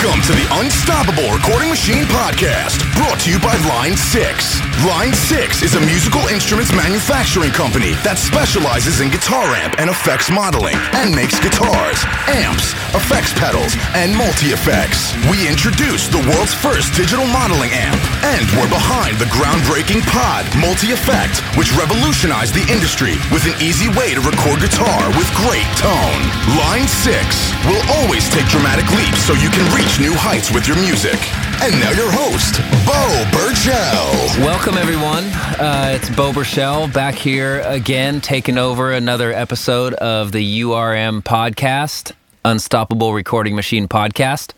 Welcome to the Unstoppable Recording Machine Podcast, brought to you by Line 6. Line 6 is a musical instruments manufacturing company that specializes in guitar amp and effects modeling, and makes guitars, amps, effects pedals, and multi-effects. We introduced the world's first digital modeling amp, and we're behind the groundbreaking Pod Multi-Effect, which revolutionized the industry with an easy way to record guitar with great tone. Line 6 will always take dramatic leaps so you can reach new heights with your music. And now your host, Beau Burchell. Welcome everyone. It's Beau Burchell back here again, taking over another episode of the URM podcast, Unstoppable Recording Machine Podcast.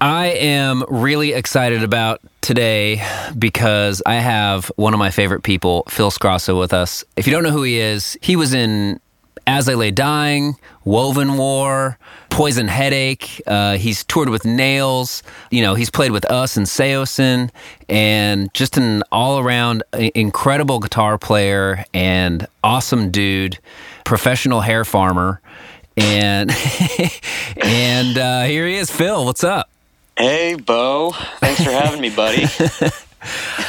I am really excited about today because I have one of my favorite people, Phil Sgrosso, with us. If you don't know who he is, he was in As I Lay Dying, Wovenwar, Poison Headache. He's toured with Nails. You know, he's played with us and Saosin, and just an all-around incredible guitar player and awesome dude, professional hair farmer. And and here he is, Phil. What's up? Hey, Beau. Thanks for having me, buddy.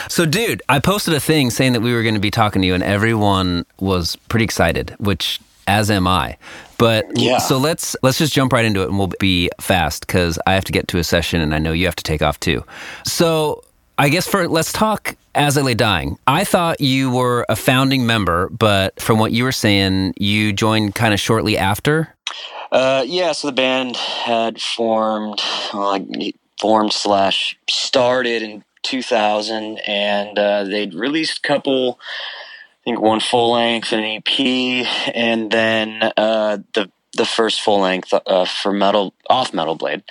So, dude, I posted a thing saying that we were going to be talking to you, and everyone was pretty excited, which, as am I. But yeah. So let's just jump right into it, and we'll be fast because I have to get to a session, and I know you have to take off too. So I guess let's talk As I Lay Dying. I thought you were a founding member, but from what you were saying, you joined kind of shortly after. So the band had formed/started in 2000, and they'd released a couple, I think one full length, an EP, and then the first full length for Metal Blade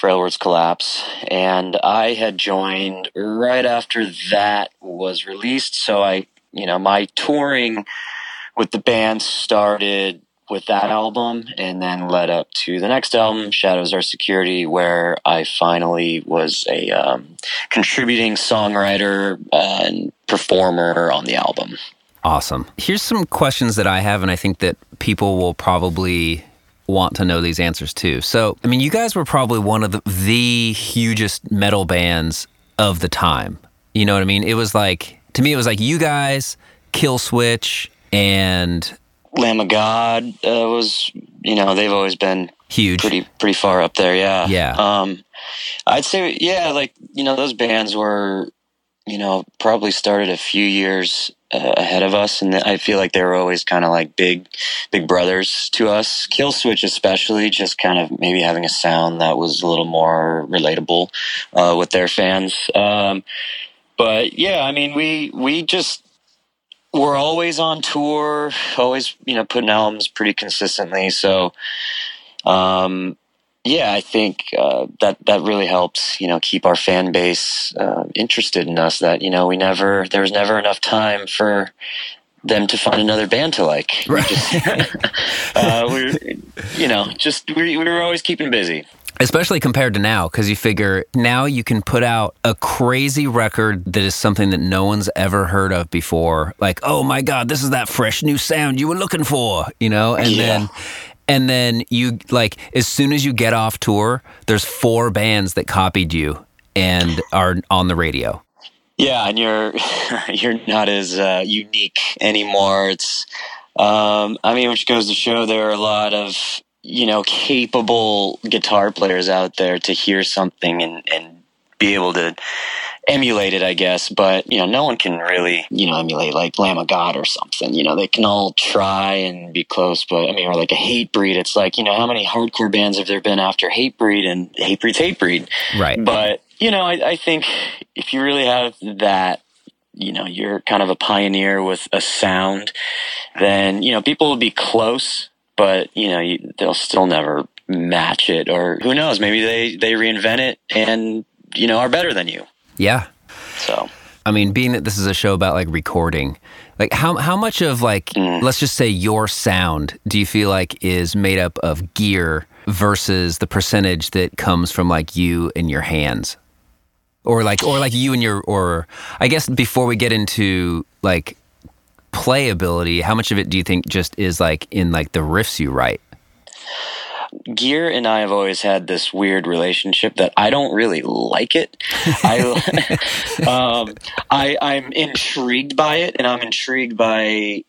for Elwood's Collapse. And I had joined right after that was released, so I, you know, my touring with the band started with that album, and then led up to the next album, Shadows Are Security, where I finally was a contributing songwriter and performer on the album. Awesome. Here's some questions that I have, and I think that people will probably want to know these answers too. So, I mean, you guys were probably one of the hugest metal bands of the time. You know what I mean? It was like, to me, it was like you guys, Killswitch, and Lamb of God was, you know, they've always been huge, pretty far up there, yeah. Yeah. I'd say, yeah, like, you know, those bands were, you know, probably started a few years ahead of us, and I feel like they were always kind of like big brothers to us. Killswitch especially, just kind of maybe having a sound that was a little more relatable with their fans. But yeah, I mean, we just, we're always on tour, always, you know, putting albums pretty consistently. So, yeah, I think that really helps, you know, keep our fan base interested in us. That, you know, there was never enough time for them to find another band to like. Right. We were always keeping busy. Especially compared to now, because you figure now you can put out a crazy record that is something that no one's ever heard of before. Like, oh my God, this is that fresh new sound you were looking for, you know? And yeah. then you, like, as soon as you get off tour, there's four bands that copied you and are on the radio. Yeah, and you're not as unique anymore. It's, I mean, which goes to show there are a lot of, you know, capable guitar players out there to hear something and be able to emulate it, I guess. But, you know, no one can really, you know, emulate like Lamb of God or something. You know, they can all try and be close, but I mean, or like a Hatebreed. It's like, you know, how many hardcore bands have there been after Hatebreed, and Hatebreed's Hatebreed? Right. But, you know, I think if you really have that, you know, you're kind of a pioneer with a sound, then, you know, people will be close. But, you know, they'll still never match it, or who knows, maybe they reinvent it and, you know, are better than you. Yeah. So, I mean, being that this is a show about, like, recording, like, how much of, like, let's just say your sound do you feel like is made up of gear versus the percentage that comes from, like, you and your hands? Or like you and your, or I guess before we get into, like, playability, how much of it do you think just is like in like the riffs you write? gear and I have always had this weird relationship that I don't really like it. I'm intrigued by it, and I'm intrigued by, you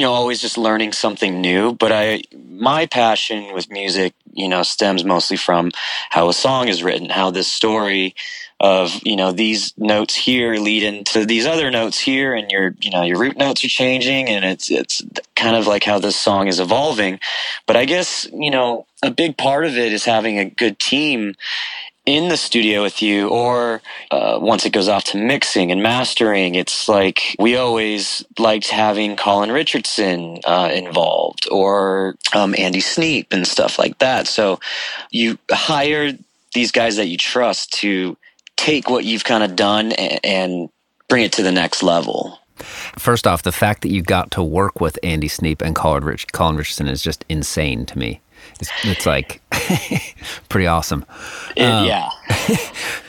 know, always just learning something new. But my passion with music, you know, stems mostly from how a song is written, how this story of, you know, these notes here lead into these other notes here, and your, you know, your root notes are changing, and it's kind of like how this song is evolving. But I guess, you know, a big part of it is having a good team in the studio with you, or once it goes off to mixing and mastering, it's like we always liked having Colin Richardson involved, or Andy Sneap and stuff like that. So you hire these guys that you trust to take what you've kind of done and bring it to the next level. First off, the fact that you got to work with Andy Sneap and Colin Richardson is just insane to me. It's like pretty awesome. Yeah.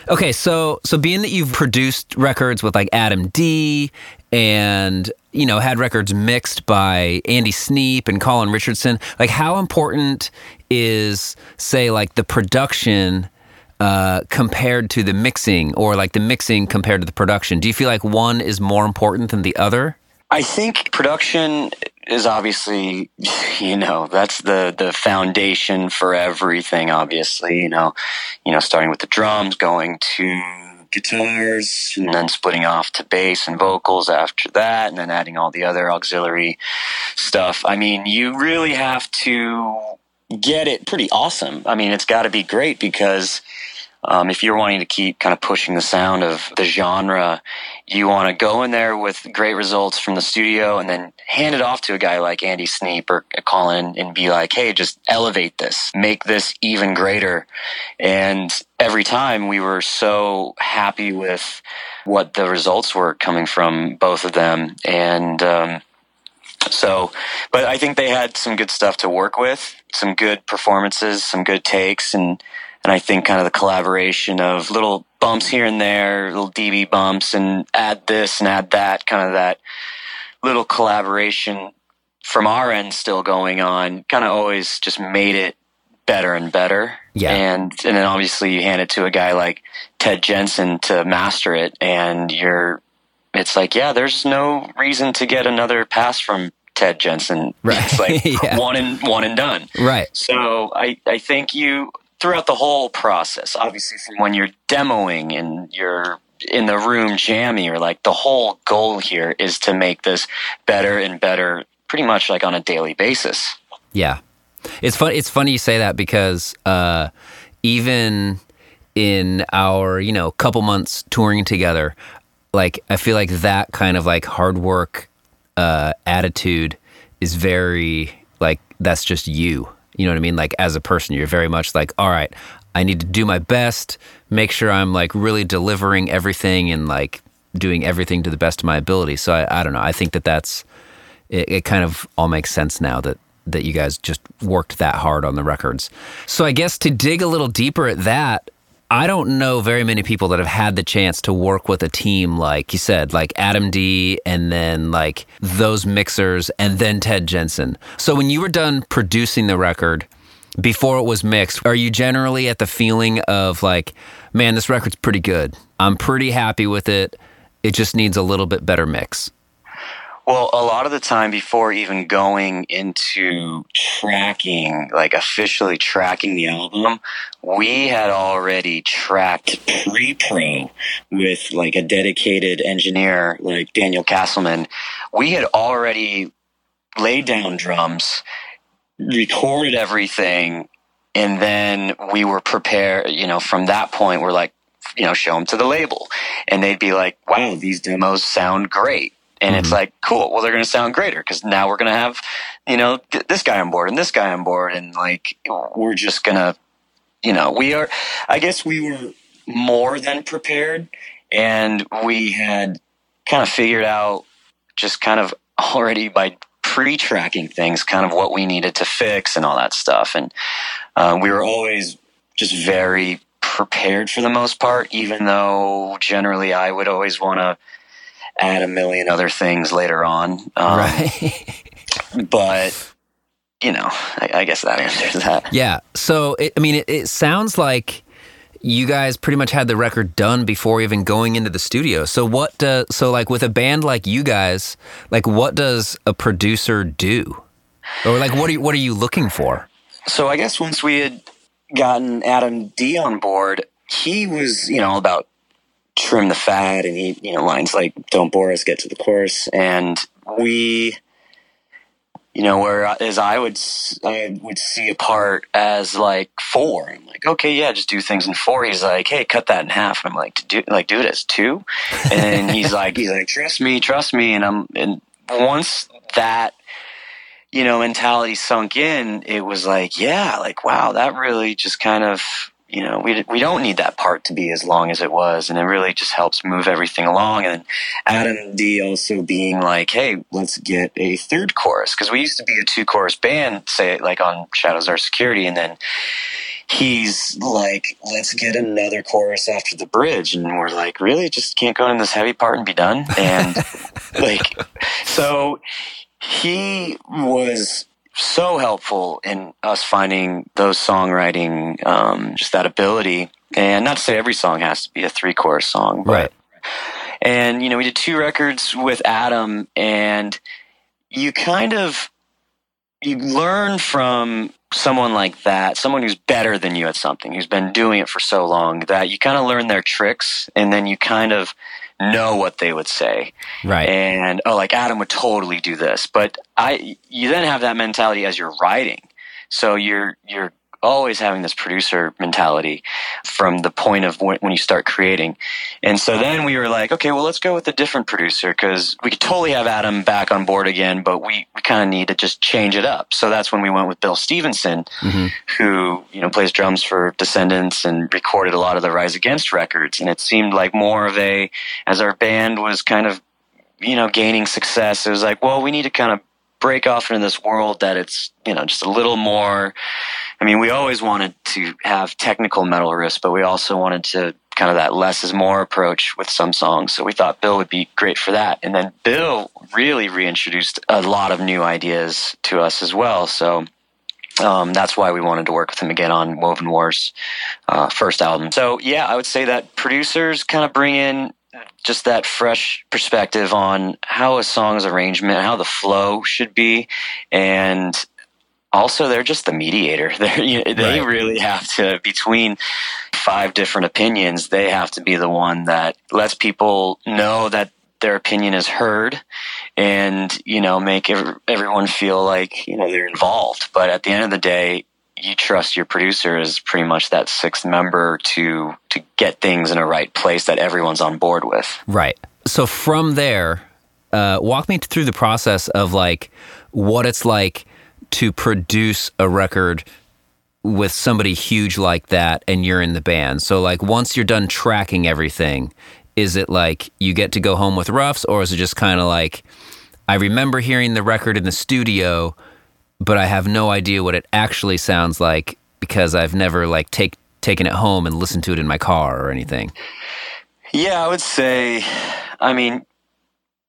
Okay, so being that you've produced records with like Adam D and, you know, had records mixed by Andy Sneap and Colin Richardson, like how important is, say, like the production compared to the mixing, or like the mixing compared to the production? Do you feel like one is more important than the other? I think production is obviously, you know, that's the foundation for everything, obviously, you know, starting with the drums, going to guitars, and then splitting off to bass and vocals after that, and then adding all the other auxiliary stuff. I mean, you really have to get it pretty awesome. I mean, it's got to be great, because if you're wanting to keep kind of pushing the sound of the genre, you want to go in there with great results from the studio and then hand it off to a guy like Andy Sneap or Colin and be like, hey, just elevate this, make this even greater. And every time we were so happy with what the results were coming from both of them. And so, but I think they had some good stuff to work with, some good performances, some good takes, and I think kind of the collaboration of little bumps here and there, little dB bumps, and add this and add that, kind of that little collaboration from our end still going on, kind of always just made it better and better. Yeah. And then obviously you hand it to a guy like Ted Jensen to master it, and it's like, yeah, there's no reason to get another pass from Ted Jensen. Right. It's like yeah. one and done. Right. So I think you, throughout the whole process, obviously from when you're demoing and you're in the room jamming, or like the whole goal here is to make this better and better pretty much like on a daily basis. Yeah. It's funny you say that, because even in our, you know, couple months touring together, like I feel like that kind of like hard work attitude is very like, that's just you. You know what I mean? Like as a person, you're very much like, all right, I need to do my best, make sure I'm like really delivering everything and like doing everything to the best of my ability. So I don't know. I think that's, it kind of all makes sense now that you guys just worked that hard on the records. So I guess to dig a little deeper at that, I don't know very many people that have had the chance to work with a team, like you said, like Adam D and then like those mixers and then Ted Jensen. So when you were done producing the record, before it was mixed, are you generally at the feeling of like, man, this record's pretty good, I'm pretty happy with it, it just needs a little bit better mix? Well, a lot of the time before even going into tracking, like officially tracking the album, we had already tracked pre-pro with like a dedicated engineer like Daniel Castleman. We had already laid down drums, recorded everything, and then we were prepared, you know, from that point we're like, you know, show them to the label. And they'd be like, wow, these demos sound great. And it's like, cool, well, they're going to sound greater because now we're going to have, you know, this guy on board and this guy on board. And like, we're just going to, you know, I guess we were more than prepared, and we had kind of figured out just kind of already by pre-tracking things, kind of what we needed to fix and all that stuff. And we were always just very prepared for the most part, even though generally I would always want to add a million other things later on. Right. But you know, I guess that answers that. Yeah. So, it sounds like you guys pretty much had the record done before even going into the studio. So so with a band like you guys, like what does a producer do? Or like, what are you looking for? So I guess once we had gotten Adam D on board, he was, all about trim the fat and he, lines like, don't bore us, get to the chorus. And we, whereas I would see a part as like 4. I'm like, okay, yeah, just do things in 4. He's like, hey, cut that in half. And I'm like, do it as 2. And then he's like, trust me. And once that, mentality sunk in, it was like, yeah, like, wow, that really just kind of, we don't need that part to be as long as it was. And it really just helps move everything along. And Adam D also being like, hey, let's get a 3rd chorus. Cause we used to be a 2-chorus band, say like on Shadows Are Security. And then he's like, let's get another chorus after the bridge. And we're like, really? Just can't go into this heavy part and be done. And like, so he was so helpful in us finding those songwriting, just that ability. And not to say every song has to be a 3-chorus song, but, right? And we did 2 records with Adam, and you learn from someone like that, someone who's better than you at something, who's been doing it for so long, that you kind of learn their tricks, and then you kind of know what they would say. Right. And, like Adam would totally do this. But you then have that mentality as you're writing. So you're always having this producer mentality from the point of when you start creating. And so then we were like, okay, well, let's go with a different producer, because we could totally have Adam back on board again, but we kind of need to just change it up. So that's when we went with Bill Stevenson, mm-hmm. who, plays drums for Descendants and recorded a lot of the Rise Against records. And it seemed like more of as our band was kind of, gaining success, it was like, well, we need to kind of break off into this world that it's, just a little more. We always wanted to have technical metal riffs, but we also wanted to kind of that less is more approach with some songs. So we thought Bill would be great for that. And then Bill really reintroduced a lot of new ideas to us as well. So that's why we wanted to work with him again on Wovenwar's first album. So yeah, I would say that producers kind of bring in just that fresh perspective on how a song's arrangement, how the flow should be, and also, they're just the mediator. They really have to, between 5 different opinions, they have to be the one that lets people know that their opinion is heard and, make everyone feel like, they're involved. But at the end of the day, you trust your producer as pretty much that 6th member to get things in a right place that everyone's on board with. Right. So from there, walk me through the process of, like, what it's like to produce a record with somebody huge like that and you're in the band. So like once you're done tracking everything, is it like you get to go home with roughs, or is it just kind of like, I remember hearing the record in the studio, but I have no idea what it actually sounds like because I've never like taken it home and listened to it in my car or anything? Yeah, I would say,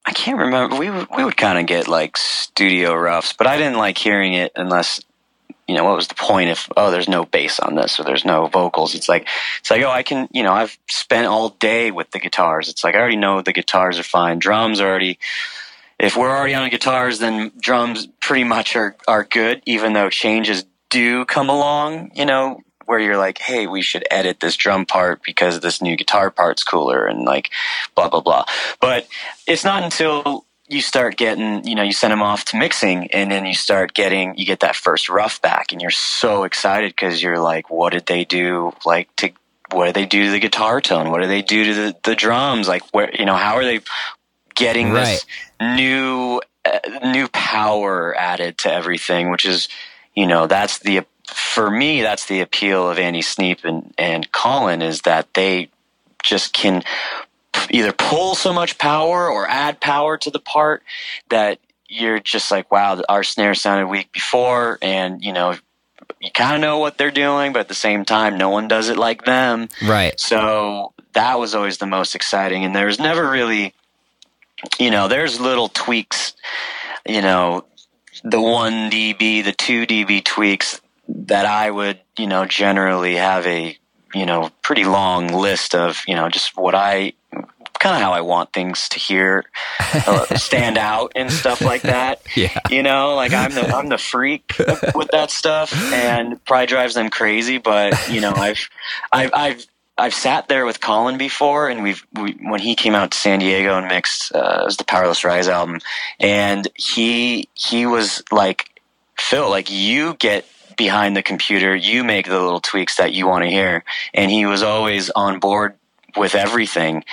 I can't remember. We would kind of get like studio roughs, but I didn't like hearing it unless, what was the point if, there's no bass on this or there's no vocals. It's like, I can, I've spent all day with the guitars. It's like, I already know the guitars are fine. Drums already, if we're already on guitars, then drums pretty much are good, even though changes do come along, where you're like, hey, we should edit this drum part because this new guitar part's cooler and like blah, blah, blah. But it's not until you start getting, you send them off to mixing and then you get that first rough back and you're so excited because you're like, what did they do? Like what did they do to the guitar tone? What did they do to the drums? Like where, how are they getting this new power added to everything, which is, for me, that's the appeal of Andy Sneap and Colin, is that they just can either pull so much power or add power to the part that you're just like, wow, our snare sounded weak before, and you kind of know what they're doing, but at the same time, no one does it like them. Right. So that was always the most exciting, and there's never really, there's little tweaks, the 1 dB, the 2 dB tweaks that I would, you know, generally have a, you know, pretty long list of, you know, just what I kind of how I want things to hear stand out and stuff like that. Yeah. You know, like I'm the freak with that stuff, and probably drives them crazy. But you know, I've sat there with Colin before, and when he came out to San Diego and mixed, it was the Powerless Rise album, and he was like, Phil, like, you get behind the computer, you make the little tweaks that you want to hear, and he was always on board with everything,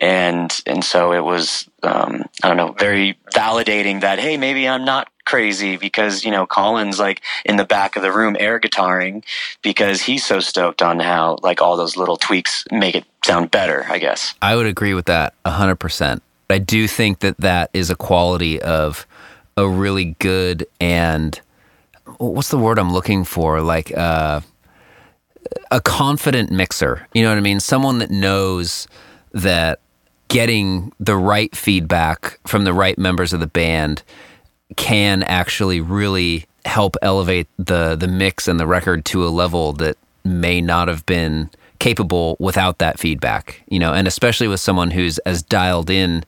and so it was I don't know, very validating that, hey, maybe I'm not crazy, because, you know, Colin's like in the back of the room air guitaring because he's so stoked on how like all those little tweaks make it sound better. I guess I would agree with that 100%. I do think that is a quality of a really good, and what's the word I'm looking for? Like a confident mixer, you know what I mean? Someone that knows that getting the right feedback from the right members of the band can actually really help elevate the mix and the record to a level that may not have been capable without that feedback, you know, and especially with someone who's as dialed in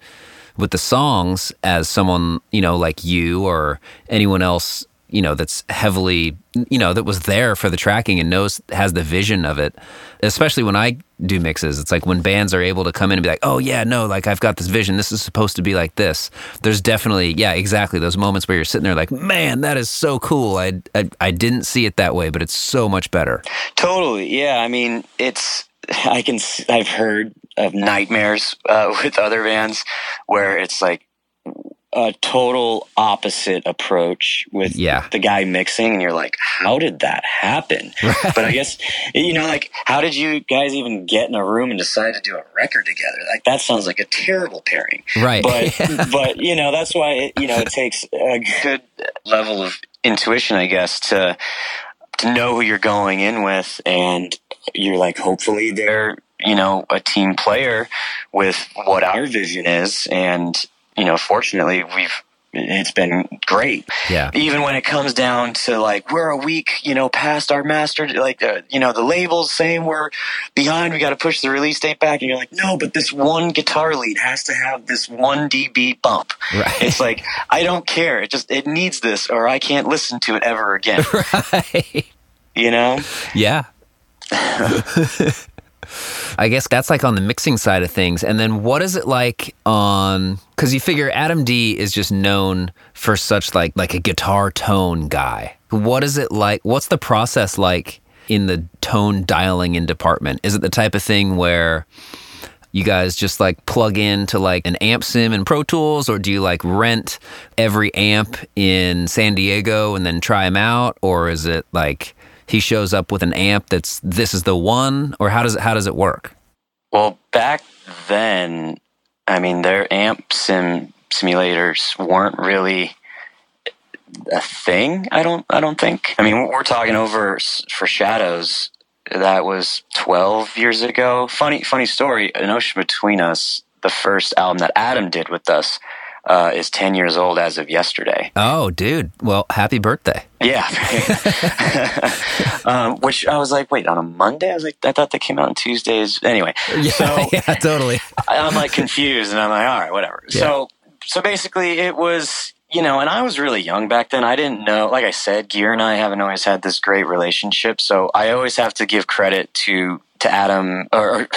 with the songs as someone, you know, like you or anyone else, you know, that's heavily, you know, that was there for the tracking and has the vision of it. Especially when I do mixes, it's like when bands are able to come in and be like, oh yeah, no, like I've got this vision, this is supposed to be like this. There's definitely, yeah, exactly, those moments where you're sitting there like, man, that is so cool. I didn't see it that way, but it's so much better. Totally, yeah. I mean, I've heard of nightmares with other bands where it's like a total opposite approach with the guy mixing, and you're like, how did that happen? Right. But I guess, you know, like, how did you guys even get in a room and decide to do a record together? Like, that sounds like a terrible pairing. Right. But you know, that's why, it takes a good level of intuition, I guess, to know who you're going in with. And you're like, hopefully they're, you know, a team player with what our vision is. And, you know, fortunately, it's been great. Yeah. Even when it comes down to like, we're a week, you know, past our master, like, you know, the label's saying we're behind, we got to push the release date back. And you're like, no, but this one guitar lead has to have this 1 dB bump. Right. It's like, I don't care. It needs this, or I can't listen to it ever again. Right. You know? Yeah. I guess that's like on the mixing side of things. And then what is it like on, because you figure Adam D is just known for such like a guitar tone guy. What is it like? What's the process like in the tone dialing in department? Is it the type of thing where you guys just like plug into like an amp sim in Pro Tools, or do you like rent every amp in San Diego and then try them out? Or is it like he shows up with an amp this is the one, or how does it work? Well, back then, I mean, their amp simulators weren't really a thing. I don't think. I mean, we're talking over for Shadows. That was 12 years ago. Funny story. An Ocean Between Us, the first album that Adam did with us, is 10 years old as of yesterday. Oh, dude. Well, happy birthday. Yeah. Which I was like, wait, on a Monday? I was like, I thought they came out on Tuesdays. Anyway. Yeah, so, yeah, totally. I'm like confused, and I'm like, all right, whatever. Yeah. So basically it was, you know, and I was really young back then. I didn't know, like I said, Gear and I haven't always had this great relationship. So I always have to give credit to Adam, or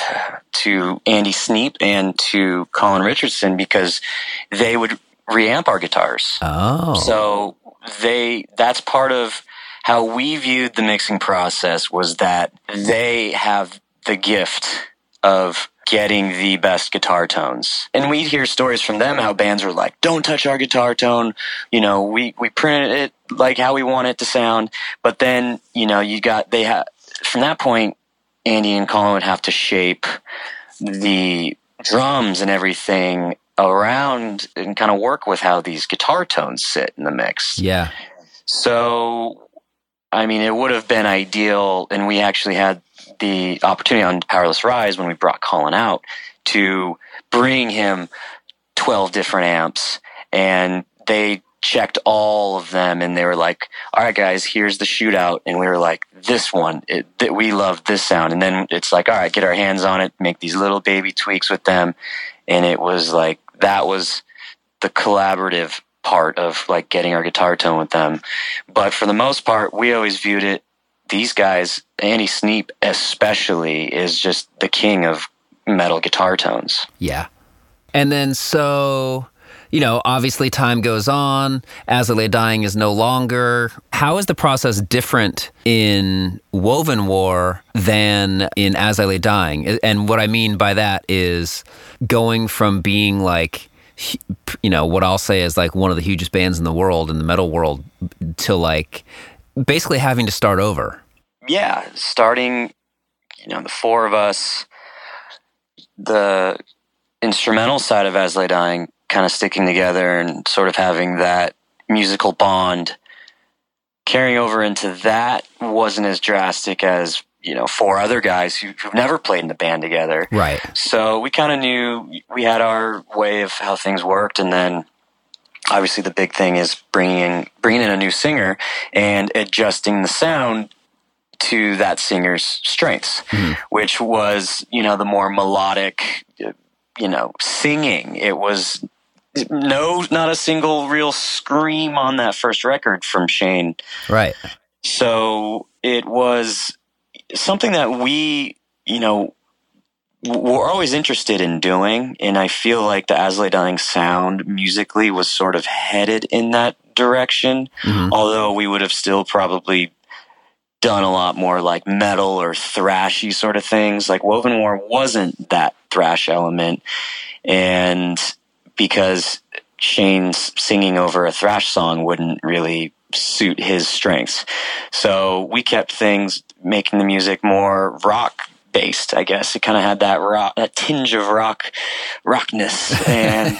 to Andy Sneap and to Colin Richardson, because they would reamp our guitars. Oh. So that's part of how we viewed the mixing process, was that they have the gift of getting the best guitar tones. And we'd hear stories from them how bands were like, don't touch our guitar tone. You know, we printed it like how we want it to sound. But then, you know, from that point, Andy and Colin would have to shape the drums and everything around and kind of work with how these guitar tones sit in the mix. Yeah. So, I mean, it would have been ideal, and we actually had the opportunity on Powerless Rise when we brought Colin out to bring him 12 different amps, and they checked all of them, and they were like, all right, guys, here's the shootout. And we were like, this one, we love this sound. And then it's like, all right, get our hands on it, make these little baby tweaks with them. And it was like, that was the collaborative part of like getting our guitar tone with them. But for the most part, we always viewed it, these guys, Andy Sneap especially, is just the king of metal guitar tones. Yeah. And then so, you know, obviously time goes on. As I Lay Dying is no longer. How is the process different in Wovenwar than in As I Lay Dying? And what I mean by that is going from being like, you know, what I'll say is like one of the hugest bands in the world, in the metal world, to like basically having to start over. Yeah, starting, you know, the four of us, the instrumental side of As I Lay Dying kind of sticking together and sort of having that musical bond. Carrying over into that wasn't as drastic as, you know, four other guys who've never played in the band together. Right. So we kind of knew we had our way of how things worked. And then obviously the big thing is bringing in a new singer and adjusting the sound to that singer's strengths, which was, you know, the more melodic, you know, singing. It was not a single real scream on that first record from Shane. Right. So it was something that we, you know, we're always interested in doing, and I feel like the As I Lay Dying sound musically was sort of headed in that direction, although we would have still probably done a lot more like metal or thrashy sort of things. Like Wovenwar wasn't that thrash element, and because Shane's singing over a thrash song wouldn't really suit his strengths. So we kept things, making the music more rock based, I guess. It kind of had that rock, that tinge of rockness, and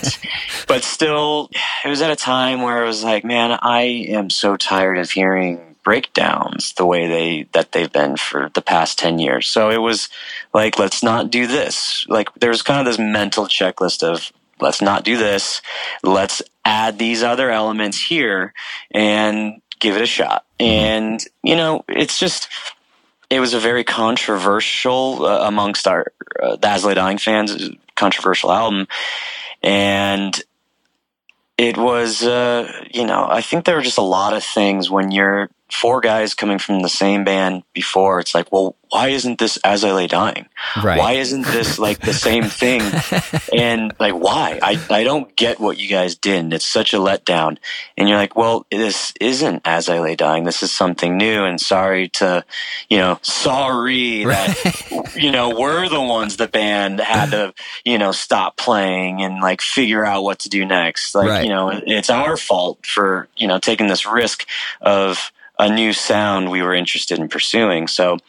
but still, it was at a time where it was like, man, I am so tired of hearing breakdowns the way they've been for the past 10 years. So it was like, let's not do this. Like there was kind of this mental checklist of, let's not do this. Let's add these other elements here and give it a shot. And, you know, it's just, it was a very controversial amongst our As I Lay Dying fans, controversial album. And it was, you know, I think there were just a lot of things when you're four guys coming from the same band before. It's like, well, why isn't this As I Lay Dying? Right. Why isn't this like the same thing? And like, why? I don't get what you guys did. And it's such a letdown. And you're like, well, this isn't As I Lay Dying. This is something new. And sorry that you know, we're the ones the band had to, you know, stop playing and like figure out what to do next. Like, right. You know, it's our fault for, you know, taking this risk of a new sound we were interested in pursuing. So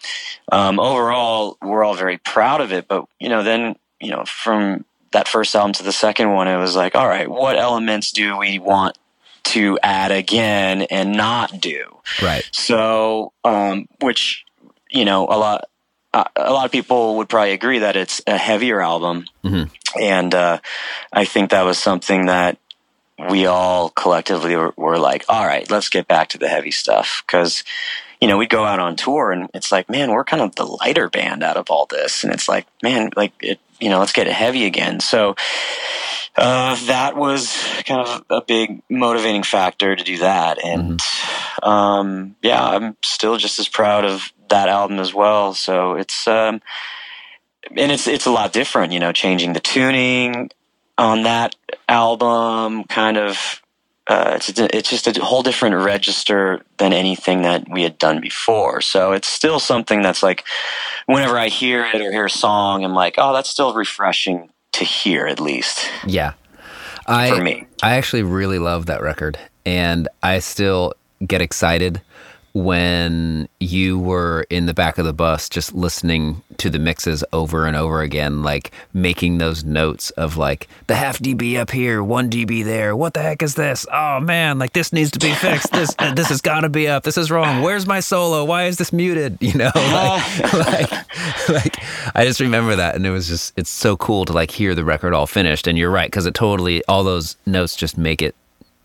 overall, we're all very proud of it. But, you know, then, you know, from that first album to the second one, it was like, all right, what elements do we want to add again and not do? Right. So, which, you know, a lot of people would probably agree that it's a heavier album. Mm-hmm. And I think that was something that we all collectively were like, all right, let's get back to the heavy stuff. Because, you know, we'd go out on tour and it's like, man, we're kind of the lighter band out of all this. And it's like, man, like, it, you know, let's get it heavy again. So that was kind of a big motivating factor to do that. And yeah, I'm still just as proud of that album as well. So it's, and it's a lot different, you know, changing the tuning on that album, kind of, it's just a whole different register than anything that we had done before. So it's still something that's like, whenever I hear it or hear a song, I'm like, oh, that's still refreshing to hear, at least. Yeah. For me. I actually really love that record. And I still get excited when you were in the back of the bus just listening to the mixes over and over again, like making those notes of like the half dB up here, 1 dB there, what the heck is this? Oh man, like this needs to be fixed. This this has got to be up. This is wrong. Where's my solo? Why is this muted? You know, like I just remember that, and it was just, it's so cool to like hear the record all finished. And you're right, because it totally, all those notes just make it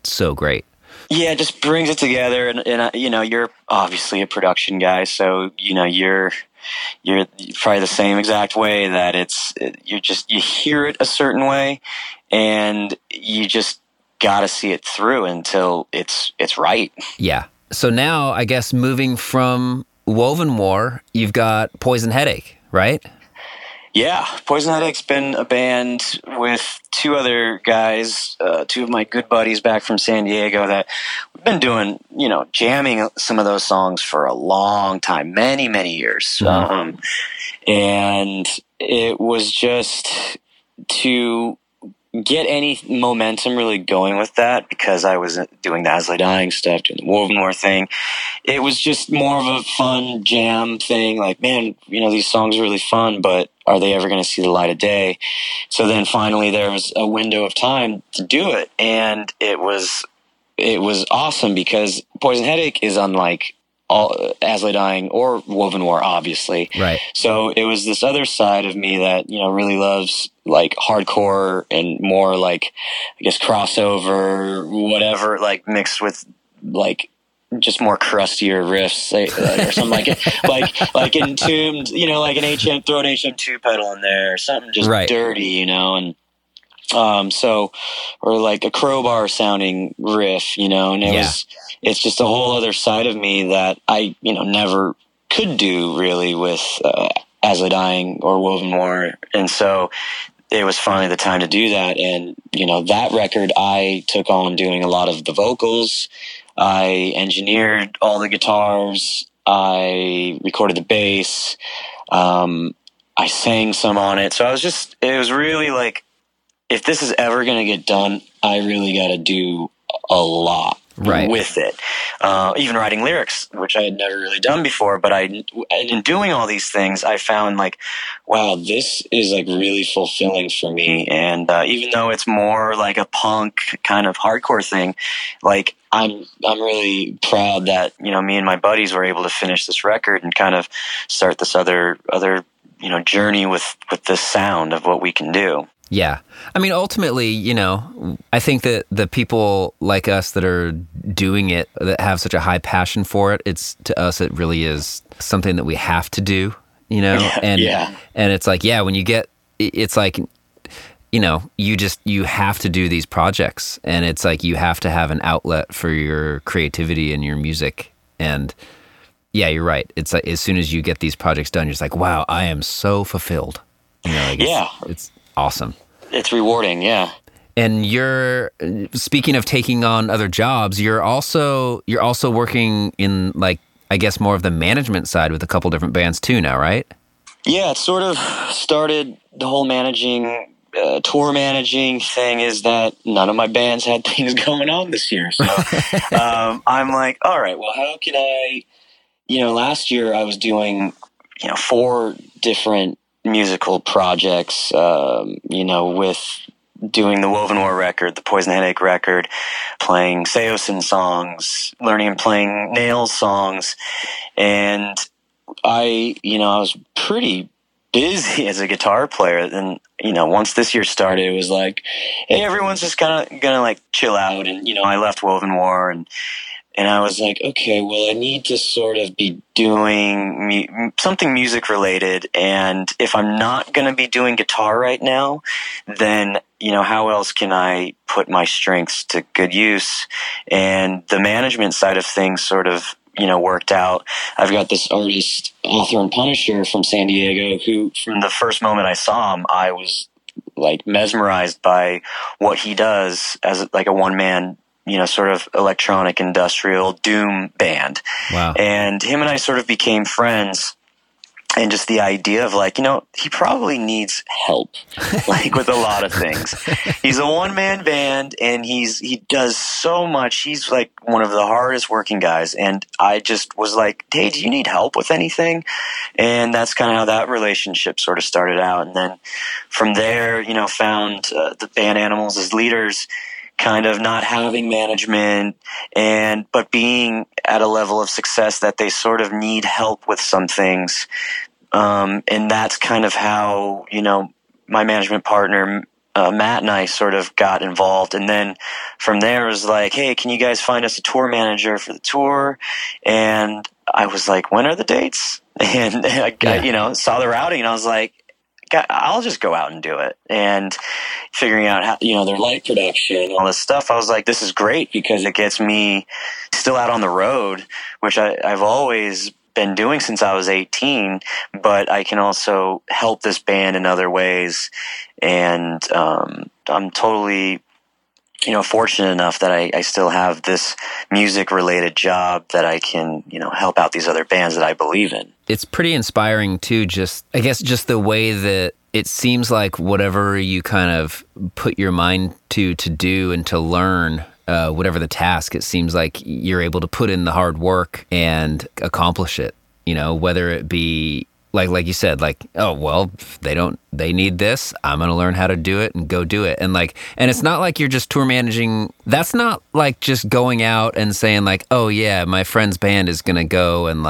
so great. Yeah, it just brings it together, and you know, you're obviously a production guy, so you know you're probably the same exact way that you hear it a certain way, and you just got to see it through until it's right. Yeah. So now, I guess moving from Wovenwar, you've got Poison Headache, right? Yeah, Poison Headache's been a band with two other guys, two of my good buddies back from San Diego, that we've been doing, you know, jamming some of those songs for a long time, many, many years. Mm-hmm. And it was just to get any momentum really going with that, because I was doing the As I Lay Dying stuff, doing the Wovenwar thing. It was just more of a fun jam thing. Like, man, you know, these songs are really fun, but are they ever going to see the light of day? So then finally there was a window of time to do it. And it was awesome, because Poison Headache is unlike all As I Lay Dying or Wovenwar, obviously. Right. So it was this other side of me that, you know, really loves like hardcore and more like, I guess, crossover, whatever, like mixed with like just more crustier riffs or something like it, like Entombed, you know, like throw an HM2 pedal in there or something, just right. Dirty, you know, and so, or like a crowbar sounding riff, you know, and it's just a whole other side of me that I, you know, never could do really with As I Lay Dying or Wovenwar, and so it was finally the time to do that. And you know, that record I took on doing a lot of the vocals. I engineered all the guitars. I recorded the bass. I sang some on it. So it was really like, if this is ever going to get done, I really got to do a lot with it. Even writing lyrics, which I had never really done before. But in doing all these things, I found like, wow, this is like really fulfilling for me. And even though it's more like a punk kind of hardcore thing, like, I'm really proud that, you know, me and my buddies were able to finish this record and kind of start this other you know, journey with this sound of what we can do. Yeah. I mean, ultimately, you know, I think that the people like us that are doing it, that have such a high passion for it, it's, to us, it really is something that we have to do, you know? And it's like, yeah, when you get, it's like, you know, you have to do these projects, and it's like you have to have an outlet for your creativity and your music. And yeah, you're right. It's like as soon as you get these projects done, you're just like, wow, I am so fulfilled. You know, like it's awesome. It's rewarding, yeah. And you're, speaking of taking on other jobs, you're also working in, like, I guess more of the management side with a couple different bands too now, right? Yeah, it sort of started the whole managing. Tour managing thing is that none of my bands had things going on this year. So I'm like, all right, well, how can I, you know, last year I was doing, you know, 4 different musical projects, you know, with doing the Wovenwar record, the Poison Headache record, playing Saosin songs, learning and playing Nails songs. And I was pretty busy as a guitar player. And you know, once this year started, it was like, hey, everyone's just kind of gonna like chill out. And you know, I left Wovenwar, and I was like, okay, well, I need to sort of be doing something music related. And if I'm not gonna be doing guitar right now, then you know, how else can I put my strengths to good use? And the management side of things sort of, you know, worked out. I've got this artist, Author and Punisher from San Diego, who from the first moment I saw him, I was like mesmerized by what he does as like a one-man, you know, sort of electronic industrial doom band. Wow. And him and I sort of became friends. And just the idea of like, you know, he probably needs help, like with a lot of things. He's a one-man band, and he does so much. He's like one of the hardest working guys. And I just was like, hey, do you need help with anything? And that's kind of how that relationship sort of started out. And then from there, you know, found the band Animals as Leaders, kind of not having management but being at a level of success that they sort of need help with some things. And that's kind of how, you know, my management partner Matt and I sort of got involved, and then from there it was like, hey, can you guys find us a tour manager for the tour? And I was like, when are the dates? And saw the routing, and I was like, I'll just go out and do it. And figuring out how, their light production, all this stuff, I was like, this is great because it gets me still out on the road, which I've always been doing since I was 18, but I can also help this band in other ways. And I'm totally, fortunate enough that I still have this music related job that I can, help out these other bands that I believe in. It's pretty inspiring too, just the way that it seems like whatever you kind of put your mind to do and to learn, whatever the task, it seems like you're able to put in the hard work and accomplish it, whether it be like you said, like, oh, well, they need this. I'm going to learn how to do it and go do it. And and it's not like you're just tour managing. That's not like just going out and saying like, oh yeah, my friend's band is going to go and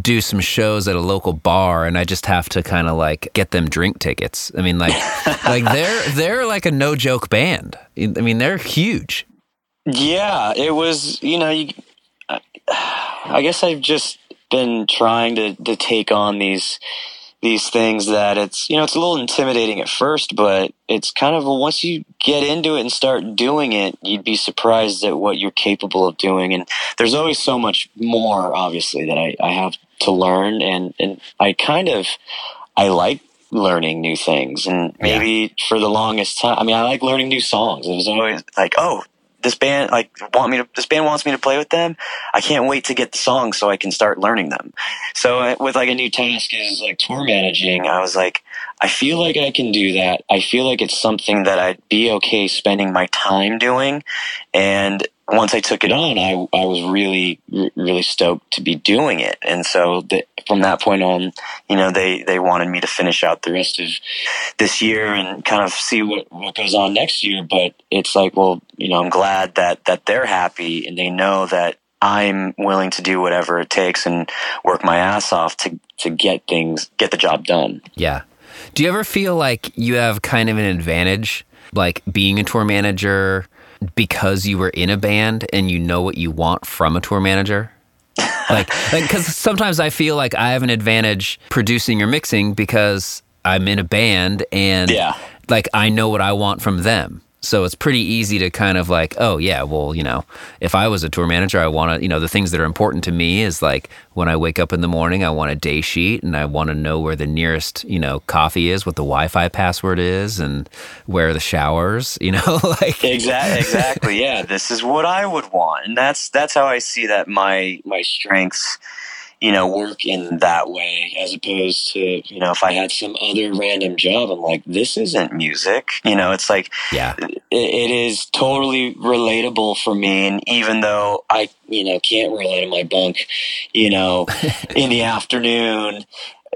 do some shows at a local bar. And I just have to kind of get them drink tickets. I mean, they're like a no joke band. I mean, they're huge. Yeah, it was, I guess I've just been trying to take on these things that it's, it's a little intimidating at first, but it's kind of once you get into it and start doing it, you'd be surprised at what you're capable of doing. And there's always so much more, obviously, that I have to learn. And I like learning new things. And maybe for the longest time, I like learning new songs. It was always like, oh, this band wants me to play with them. I can't wait to get the songs so I can start learning them. So with a new task is tour managing, I was like, I feel like I can do that. I feel like it's something that I'd be okay spending my time doing. And once I took it on, I was really, really stoked to be doing it. And so from that point on, they wanted me to finish out the rest of this year and kind of see what goes on next year. But it's like, well, I'm glad that they're happy and they know that I'm willing to do whatever it takes and work my ass off to get the job done. Yeah. Do you ever feel like you have kind of an advantage, like being a tour manager, because you were in a band and what you want from a tour manager? Because sometimes I feel like I have an advantage producing or mixing because I'm in a band and I know what I want from them. So it's pretty easy to kind of if I was a tour manager, I want to, the things that are important to me is when I wake up in the morning, I want a day sheet and I want to know where the nearest, coffee is, what the Wi-Fi password is and where the showers, Exactly. Yeah. This is what I would want. And that's how I see that my strengths, work in that way, as opposed to, if I had some other random job, I'm like, this isn't music. It's like, it is totally relatable for me. And even though I, can't roll out of my bunk, in the afternoon,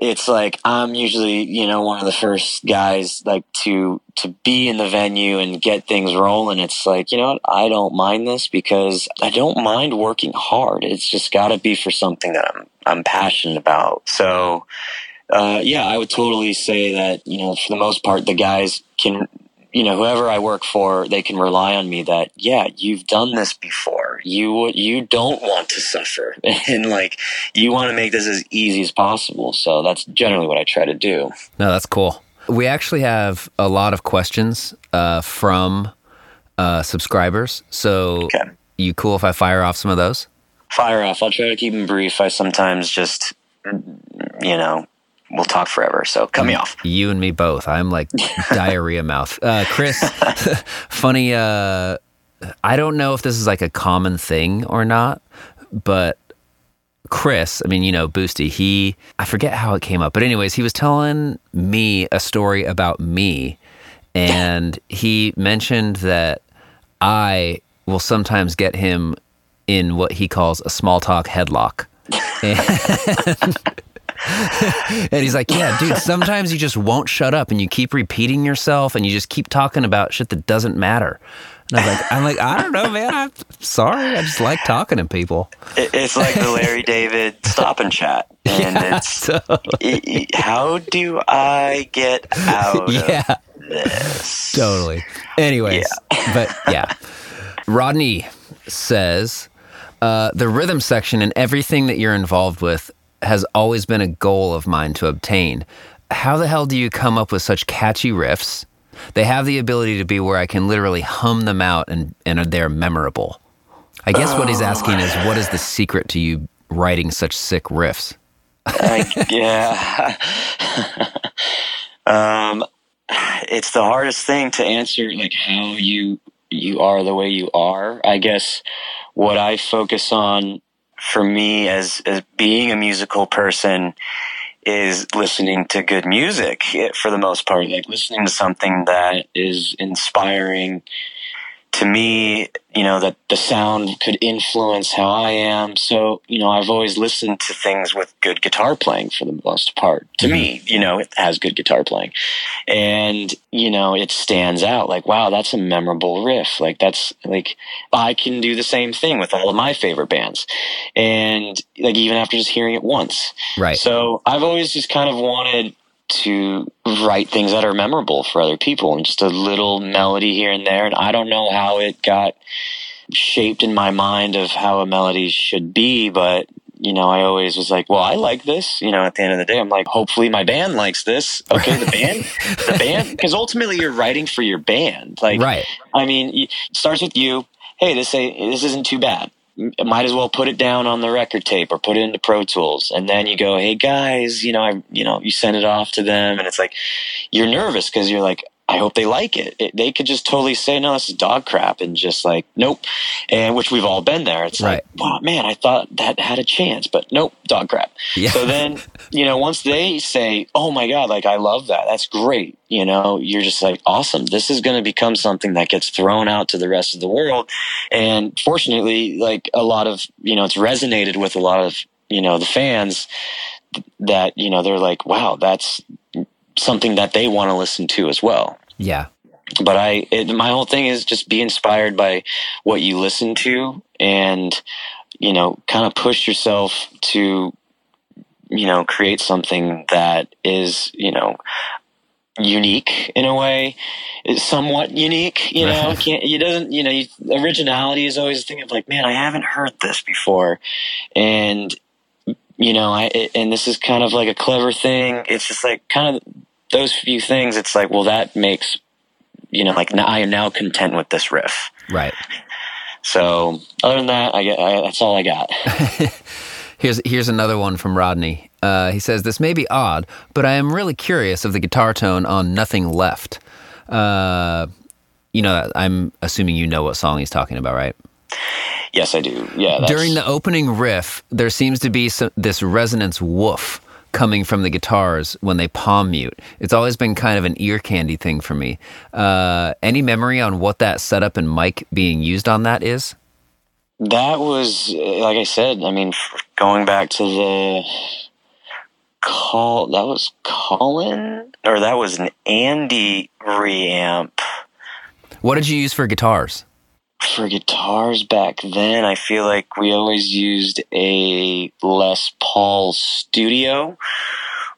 it's like, I'm usually, one of the first guys to be in the venue and get things rolling. It's like, what? I don't mind this because I don't mind working hard. It's just gotta be for something that I'm passionate about. So, I would totally say that, for the most part, the guys can, whoever I work for, they can rely on me that, you've done this before. You don't want to suffer and you want to make this as easy as possible. So that's generally what I try to do. No, that's cool. We actually have a lot of questions from subscribers. So You cool if I fire off some of those? Fire off. I'll try to keep them brief. I sometimes just, we'll talk forever. So cut me off. You and me both. I'm like diarrhea mouth. Chris, funny. I don't know if this is a common thing or not, but Chris, Boosty, I forget how it came up, but anyways, he was telling me a story about me and he mentioned that I will sometimes get him in what he calls a small talk headlock. And he's like, yeah, dude, sometimes you just won't shut up and you keep repeating yourself and you just keep talking about shit that doesn't matter. And I'm like, I don't know, man. I'm sorry. I just like talking to people. It's like the Larry David stop and chat. And how do I get out of this. Totally. Anyways, yeah. But yeah. Rodney says, the rhythm section and everything that you're involved with has always been a goal of mine to obtain. How the hell do you come up with such catchy riffs? They have the ability to be where I can literally hum them out and they're memorable. I guess what he's asking is, what is the secret to you writing such sick riffs? Yeah. It's the hardest thing to answer, like how you are the way you are. I guess what I focus on for me as being a musical person is listening to good music for the most part, like listening to something that is inspiring to me, you know, that the sound could influence how I am. So, you know, I've always listened to things with good guitar playing for the most part. To me, you know, it has good guitar playing. And, you know, it stands out like, wow, that's a memorable riff. Like that's like, I can do the same thing with all of my favorite bands. And like, even after just hearing it once. Right. So I've always just kind of wanted to write things that are memorable for other people and just a little melody here and there. And I don't know how it got shaped in my mind of how a melody should be, but you know, I always was like, well, I like this, you know, at the end of the day, I'm like, hopefully my band likes this. Okay. The band, 'cause ultimately you're writing for your band. Like, right. I mean, it starts with you. Hey, this isn't too bad. Might as well put it down on the record tape or put it into Pro Tools. And then you go, hey guys, you send it off to them. And it's like, you're nervous because you're like, I hope they like it. They could just totally say, no, this is dog crap. And just like, nope. And which we've all been there. It's right. Like, wow, man, I thought that had a chance, but nope, dog crap. Yeah. So then, you know, once they say, oh my God, like, I love that. That's great. You know, you're just like, awesome. This is going to become something that gets thrown out to the rest of the world. And fortunately, like a lot of, you know, it's resonated with a lot of, you know, the fans that, you know, they're like, wow, that's something that they want to listen to as well. Yeah. But my whole thing is just be inspired by what you listen to and, you know, kind of push yourself to, you know, create something that is, you know, unique in a way, is somewhat unique, you know, originality is always a thing of like, man, I haven't heard this before. And, you know, and this is kind of like a clever thing. It's just like kind of those few things. It's like, well, that makes, you know, like now I am now content with this riff. Right. So other than that, that's all I got. Here's another one from Rodney. He says, this may be odd, but I am really curious of the guitar tone on Nothing Left. You know, I'm assuming you know what song he's talking about, right? Yes, I do. Yeah. During the opening riff, there seems to be this resonance woof coming from the guitars when they palm mute. It's always been kind of an ear candy thing for me. Any memory on what that setup and mic being used on that is? That was, like I said, I mean, going back to the call, that was Colin, or that was an Andy reamp. What did you use for guitars? For guitars back then, I feel like we always used a Les Paul Studio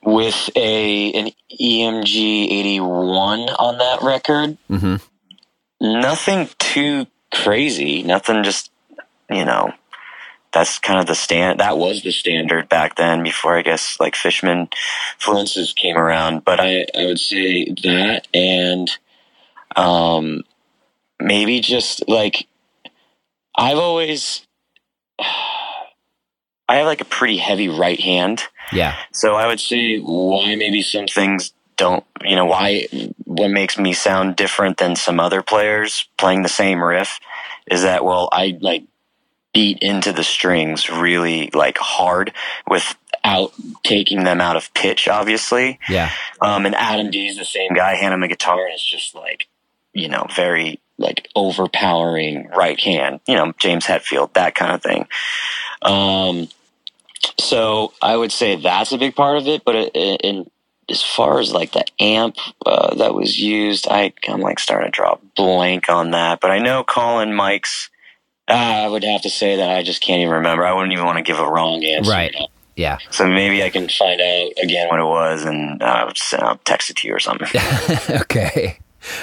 with an EMG 81 on that record. Mm-hmm. Nothing too crazy. Nothing just, you know, that's kind of the standard. That was the standard back then before, I guess, like Fishman Fluences came around. But I would say that and... maybe just like I have like a pretty heavy right hand. Yeah. So I would say why maybe some things don't, you know, what makes me sound different than some other players playing the same riff is that, well, I like beat into the strings really like hard without taking them out of pitch, obviously. Yeah. And Adam D is the same guy. I hand him a guitar and it's just like, you know, very like overpowering right hand, you know, James Hetfield, that kind of thing. So I would say that's a big part of it. But as far as like the amp that was used, I'm like starting to draw a blank on that. But I know Colin Mike's, I would have to say that I just can't even remember. I wouldn't even want to give a wrong answer. Right. Yeah. So maybe I can find out again what it was, and I'll text it to you or something. Okay.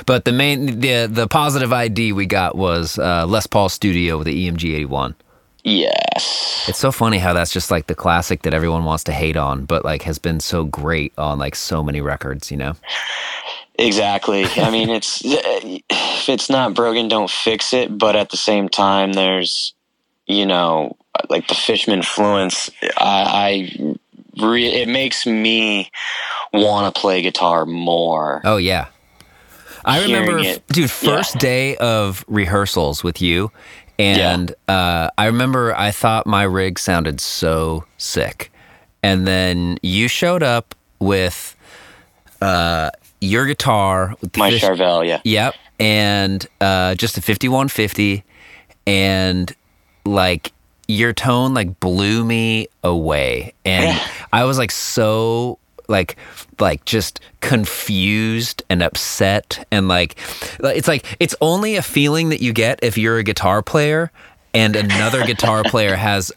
But the main, the positive ID we got was Les Paul Studio with the EMG 81. Yes. It's so funny how that's just like the classic that everyone wants to hate on, but like has been so great on like so many records, you know? Exactly. I mean, it's, if it's not broken, don't fix it. But at the same time, there's, you know, like the Fishman Fluence, it makes me want to play guitar more. Oh yeah. I remember, dude, first day of rehearsals with you. And I remember I thought my rig sounded so sick. And then you showed up with your guitar. My Charvel, yeah. Yep. And just a 5150. And like your tone like blew me away. And I was like so... like just confused and upset, and like it's only a feeling that you get if you're a guitar player and another guitar player has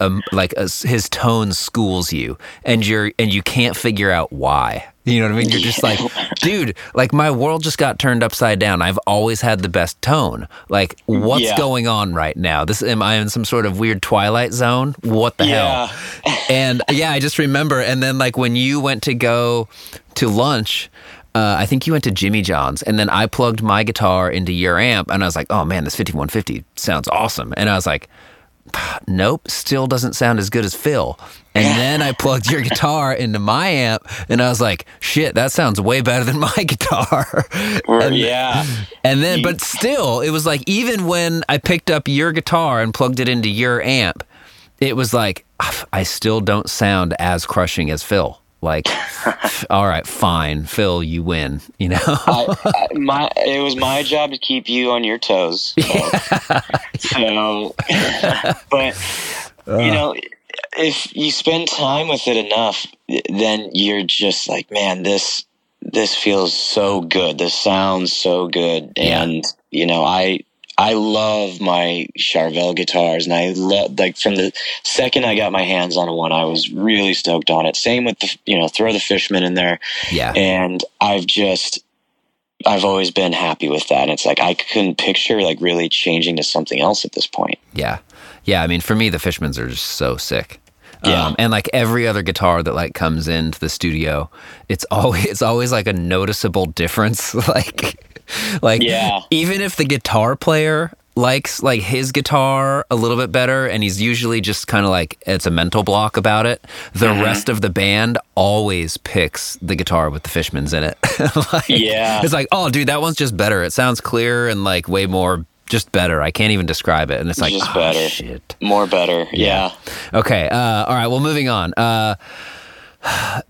his tone schools you, and you can't figure out why. You know what I mean? You're just like, dude, like my world just got turned upside down. I've always had the best tone. Like, what's going on right now? Am I in some sort of weird Twilight Zone? What the hell? And I just remember. And then like when you went to go to lunch, I think you went to Jimmy John's, and then I plugged my guitar into your amp, and I was like, oh man, this 5150 sounds awesome. And I was like, nope, still doesn't sound as good as Phil. And then I plugged your guitar into my amp, and I was like, shit, that sounds way better than my guitar. And then, but still, it was like, even when I picked up your guitar and plugged it into your amp, it was like, I still don't sound as crushing as Phil. Like, all right, fine, Phil, you win, you know? It was my job to keep you on your toes. So, but, you know, if you spend time with it enough, then you're just like, man, this feels so good. This sounds so good. And, you know, I love my Charvel guitars, and I love, like, from the second I got my hands on one, I was really stoked on it. Same with the, you know, throw the Fishman in there. Yeah. And I've always been happy with that. And it's like, I couldn't picture like really changing to something else at this point. Yeah. Yeah. I mean, for me, the Fishmans are just so sick. Yeah. And like every other guitar that like comes into the studio, it's always like a noticeable difference. Like, even if the guitar player likes like his guitar a little bit better, and he's usually just kind of like, it's a mental block about it, the rest of the band always picks the guitar with the Fishmans in it. It's like, oh dude, that one's just better. It sounds clearer and like way more just better. I can't even describe it. And it's like, just better. Shit. More better. Yeah. Okay. All right. Well, moving on.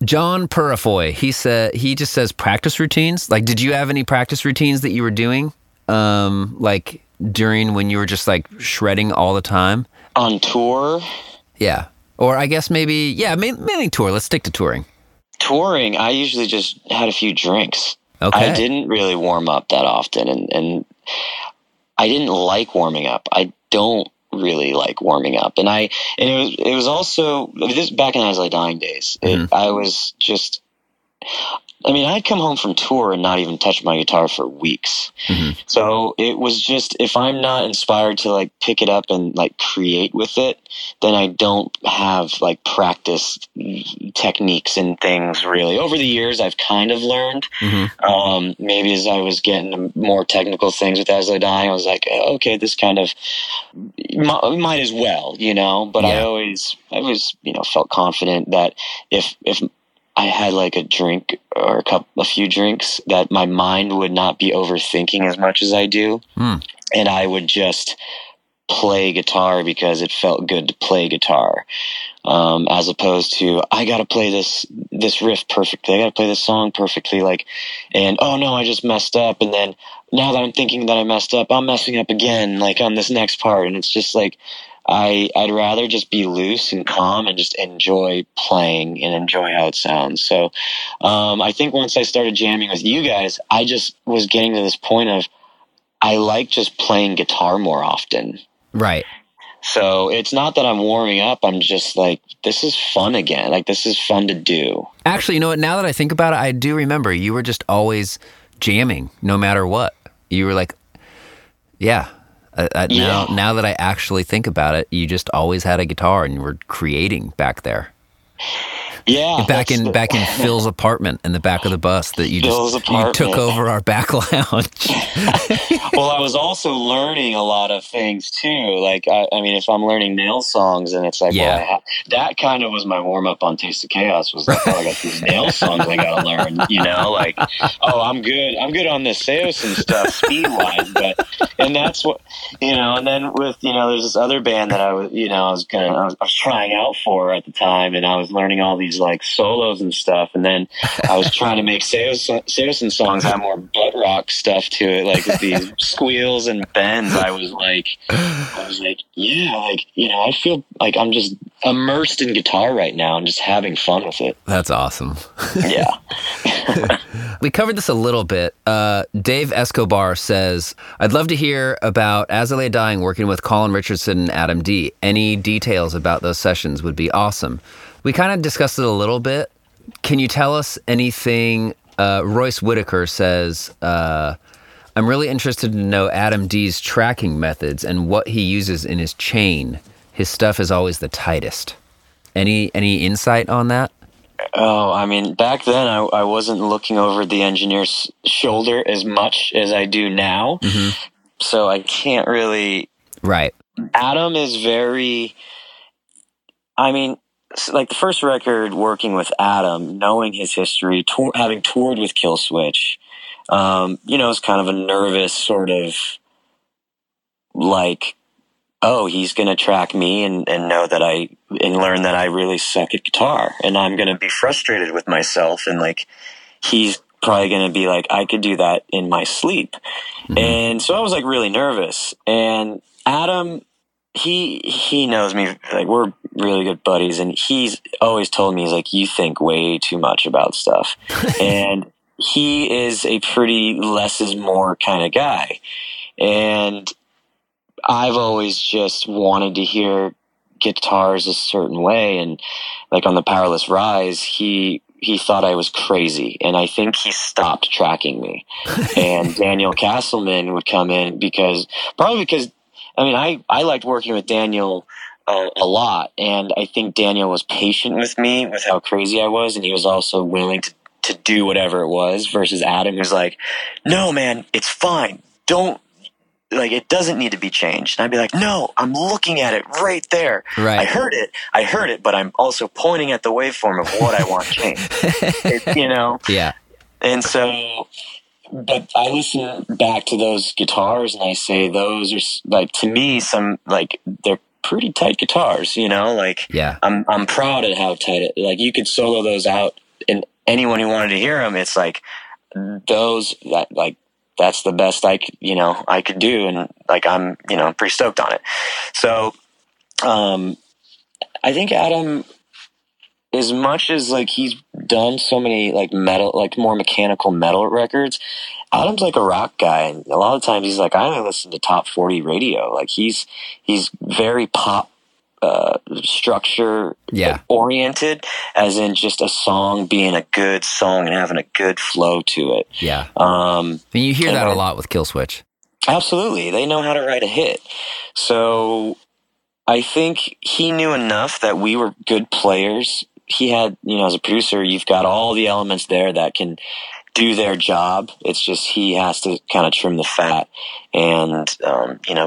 John Purifoy, he just says practice routines. Like, did you have any practice routines that you were doing? Like during when you were just like shredding all the time on tour? Yeah. Or I guess maybe, mainly tour. Let's stick to touring. Touring. I usually just had a few drinks. Okay. I didn't really warm up that often. And I didn't like warming up. I don't really like warming up, and it was also this back in As I Lay Dying days. I'd come home from tour and not even touch my guitar for weeks. So it was just, if I'm not inspired to like pick it up and like create with it, then I don't have like practice techniques and things really. Over the years, I've kind of learned. Maybe as I was getting more technical things with As I Lay Dying, I was like, okay, this kind of might as well, you know. But I always, you know, felt confident that if I had like a drink or a few drinks, that my mind would not be overthinking as much as I do. And I would just play guitar because it felt good to play guitar. As opposed to, I got to play this riff perfectly. I got to play this song perfectly. Like, and, oh no, I just messed up. And then now that I'm thinking that I messed up, I'm messing up again, like on this next part. And it's just like, I'd rather just be loose and calm and just enjoy playing and enjoy how it sounds. So I think once I started jamming with you guys, I just was getting to this point of, I like just playing guitar more often. Right. So it's not that I'm warming up. I'm just like, this is fun again. Like, this is fun to do. Actually, you know what? Now that I think about it, I do remember you were just always jamming no matter what. You were like, yeah. Now that I actually think about it, you just always had a guitar and you were creating back there. Yeah, back in Phil's apartment in the back of the bus that you took over our back lounge. Well, I was also learning a lot of things too. Like, I mean, if I'm learning Nails songs, and it's like, that kind of was my warm up on Taste of Chaos. Was like, I got these Nails songs I got to learn. You know, like, I'm good on this Saosin stuff speed wise, and that's what you know. And then with there's this other band that I was trying out for at the time, and I was learning all these like solos and stuff, and then I was trying to make Saosin songs have more butt rock stuff to it, like with these squeals and bends. I was like, I feel like I'm just immersed in guitar right now and just having fun with it. That's awesome. Yeah. We covered this a little bit. Dave Escobar says, I'd love to hear about As I Lay Dying working with Colin Richardson and Adam D. Any details about those sessions would be awesome. We kind of discussed it a little bit. Can you tell us anything? Royce Whitaker says, I'm really interested to know Adam D's tracking methods and what he uses in his chain. His stuff is always the tightest. Any insight on that? Oh, I mean, back then I wasn't looking over the engineer's shoulder as much as I do now. Mm-hmm. So I can't really... Right. Adam is very... I mean... Like the first record, working with Adam, knowing his history, having toured with Killswitch, it's kind of a nervous sort of like, oh, he's going to track me and know that learn that I really suck at guitar, and I'm going to be frustrated with myself, and like he's probably going to be like, I could do that in my sleep. Mm-hmm. And so I was like really nervous, and Adam, he knows me, like we're really good buddies, and he's always told me, he's like, you think way too much about stuff. And he is a pretty less is more kind of guy, and I've always just wanted to hear guitars a certain way, and like on the Powerless Rise, he thought I was crazy, and I think he stopped tracking me. And Daniel Castleman would come in because I mean, I liked working with Daniel a lot, and I think Daniel was patient with me with how crazy I was, and he was also willing to do whatever it was, versus Adam was like, no, man, it's fine. Don't, like, it doesn't need to be changed. And I'd be like, no, I'm looking at it right there. Right. I heard it, but I'm also pointing at the waveform of what I want changed. Yeah. And so... But I listen back to those guitars and I say, those are like, to me, some like they're pretty tight guitars, like, yeah, I'm proud at how tight it, like you could solo those out, and anyone who wanted to hear them, it's like those that, like, that's the best I could do. And like, I'm, pretty stoked on it. So, I think Adam, as much as like he's done so many like metal, like more mechanical metal records, Adam's like a rock guy, and a lot of times he's like, I only listen to top 40 radio. Like he's very pop structure oriented, as in just a song being a good song and having a good flow to it. Yeah. And you hear that a lot with Killswitch. Absolutely, they know how to write a hit. So I think he knew enough that we were good players. He had, as a producer, you've got all the elements there that can do their job. It's just he has to kind of trim the fat and,